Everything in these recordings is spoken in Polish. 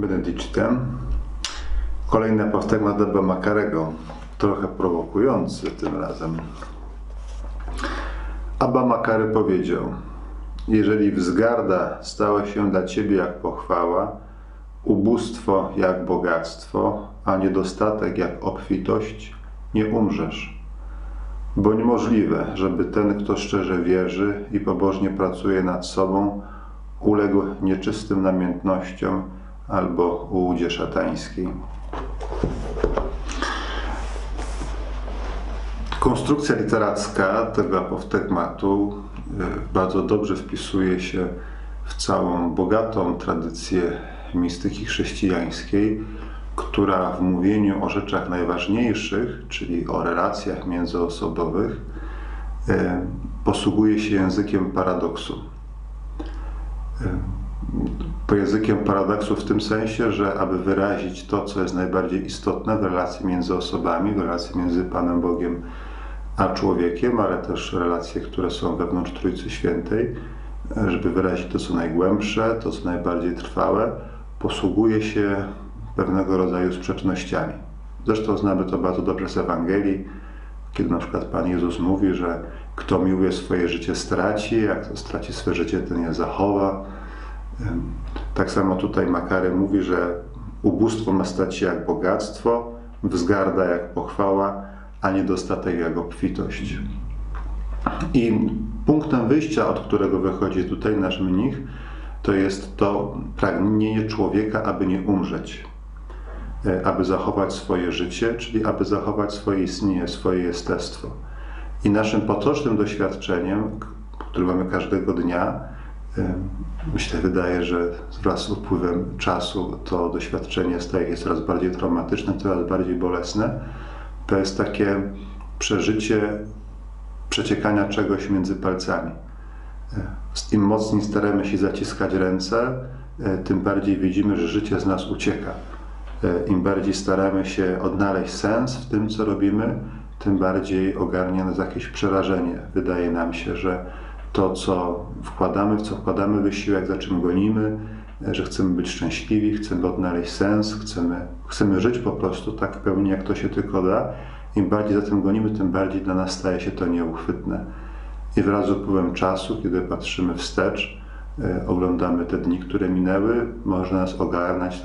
Benedicite. Kolejny apoftegmat Abba Makarego, trochę prowokujący tym razem. Abba Makary powiedział: jeżeli wzgarda stała się dla Ciebie jak pochwała, ubóstwo jak bogactwo, a niedostatek jak obfitość, nie umrzesz. Bo niemożliwe, żeby ten, kto szczerze wierzy i pobożnie pracuje nad sobą, uległ nieczystym namiętnościom albo ułudzie szatańskiej. Konstrukcja literacka tego apoftegmatu bardzo dobrze wpisuje się w całą bogatą tradycję mistyki chrześcijańskiej, która w mówieniu o rzeczach najważniejszych, czyli o relacjach międzyosobowych, posługuje się językiem paradoksu. Językiem paradoksu w tym sensie, że aby wyrazić to, co jest najbardziej istotne w relacji między osobami, w relacji między Panem Bogiem a człowiekiem, ale też relacje, które są wewnątrz Trójcy Świętej, żeby wyrazić to, co najgłębsze, to, co najbardziej trwałe, posługuje się pewnego rodzaju sprzecznościami. Zresztą znamy to bardzo dobrze z Ewangelii, kiedy na przykład Pan Jezus mówi, że kto miłuje swoje życie straci, jak to straci swoje życie, ten je zachowa. Tak samo tutaj Makary mówi, że ubóstwo ma stać się jak bogactwo, wzgarda jak pochwała, a niedostatek jak obfitość. I punktem wyjścia, od którego wychodzi tutaj nasz mnich, to jest to pragnienie człowieka, aby nie umrzeć, aby zachować swoje życie, czyli aby zachować swoje istnienie, swoje jestestwo. I naszym potocznym doświadczeniem, które mamy każdego dnia, mi się wydaje, że wraz z upływem czasu to doświadczenie staje się coraz bardziej traumatyczne, coraz bardziej bolesne. To jest takie przeżycie przeciekania czegoś między palcami. Im mocniej staramy się zaciskać ręce, tym bardziej widzimy, że życie z nas ucieka. Im bardziej staramy się odnaleźć sens w tym, co robimy, tym bardziej ogarnia nas jakieś przerażenie. Wydaje nam się, że to, co wkładamy, w co wkładamy wysiłek, za czym gonimy, że chcemy być szczęśliwi, chcemy odnaleźć sens, chcemy żyć po prostu tak w pełni, jak to się tylko da. Im bardziej za tym gonimy, tym bardziej dla nas staje się to nieuchwytne. I wraz z upływem czasu, kiedy patrzymy wstecz, oglądamy te dni, które minęły, może nas ogarnąć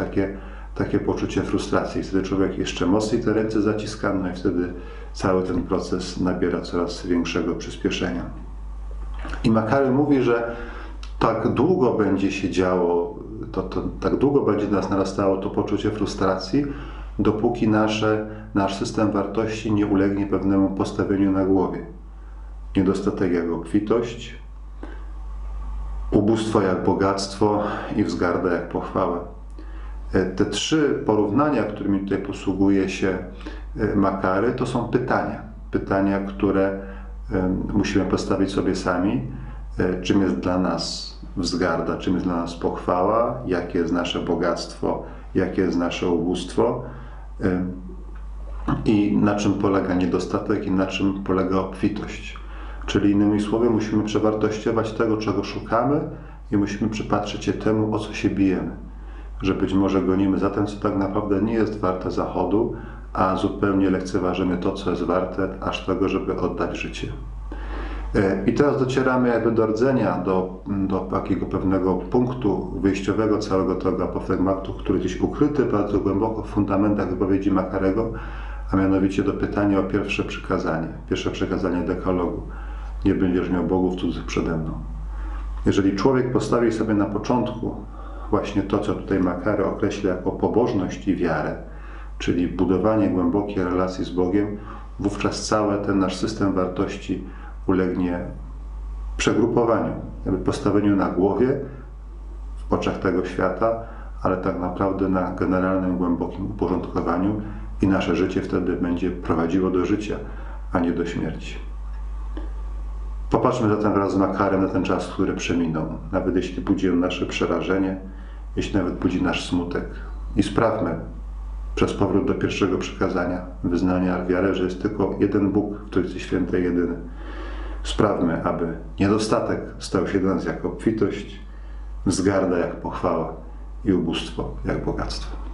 takie poczucie frustracji. I wtedy człowiek jeszcze mocniej te ręce zaciska, no i wtedy cały ten proces nabiera coraz większego przyspieszenia. I Makary mówi, że tak długo będzie się działo, tak długo będzie nas narastało to poczucie frustracji, dopóki nasz system wartości nie ulegnie pewnemu postawieniu na głowie. Niedostatek jak obfitość, ubóstwo jak bogactwo i wzgarda jak pochwała. Te trzy porównania, którymi tutaj posługuje się Makary, to są pytania, które musimy postawić sobie sami, czym jest dla nas wzgarda, czym jest dla nas pochwała, jakie jest nasze bogactwo, jakie jest nasze ubóstwo i na czym polega niedostatek i na czym polega obfitość. Czyli innymi słowy, musimy przewartościować tego, czego szukamy i musimy przypatrzeć się temu, o co się bijemy. Że być może gonimy za tym, co tak naprawdę nie jest warte zachodu, a zupełnie lekceważymy to, co jest warte, aż tego, żeby oddać życie. I teraz docieramy jakby do rdzenia, do takiego pewnego punktu wyjściowego całego tego apoftegmatu, który gdzieś ukryty bardzo głęboko w fundamentach wypowiedzi Makarego, a mianowicie do pytania o pierwsze przykazanie Dekalogu. Nie będziesz miał bogów cudzych przede mną. Jeżeli człowiek postawi sobie na początku właśnie to, co tutaj Makary określa jako pobożność i wiarę, czyli budowanie głębokiej relacji z Bogiem, wówczas cały ten nasz system wartości ulegnie przegrupowaniu, jakby postawieniu na głowie w oczach tego świata, ale tak naprawdę na generalnym, głębokim uporządkowaniu i nasze życie wtedy będzie prowadziło do życia, a nie do śmierci. Popatrzmy zatem wraz z Makarem na ten czas, który przeminął, nawet jeśli budzi on nasze przerażenie, jeśli nawet budzi nasz smutek. I sprawmy, przez powrót do pierwszego przykazania, wyznania wiary, że jest tylko jeden Bóg w Trójcy Świętej jedyny. Sprawmy, aby niedostatek stał się dla nas jak obfitość, wzgarda jak pochwała i ubóstwo jak bogactwo.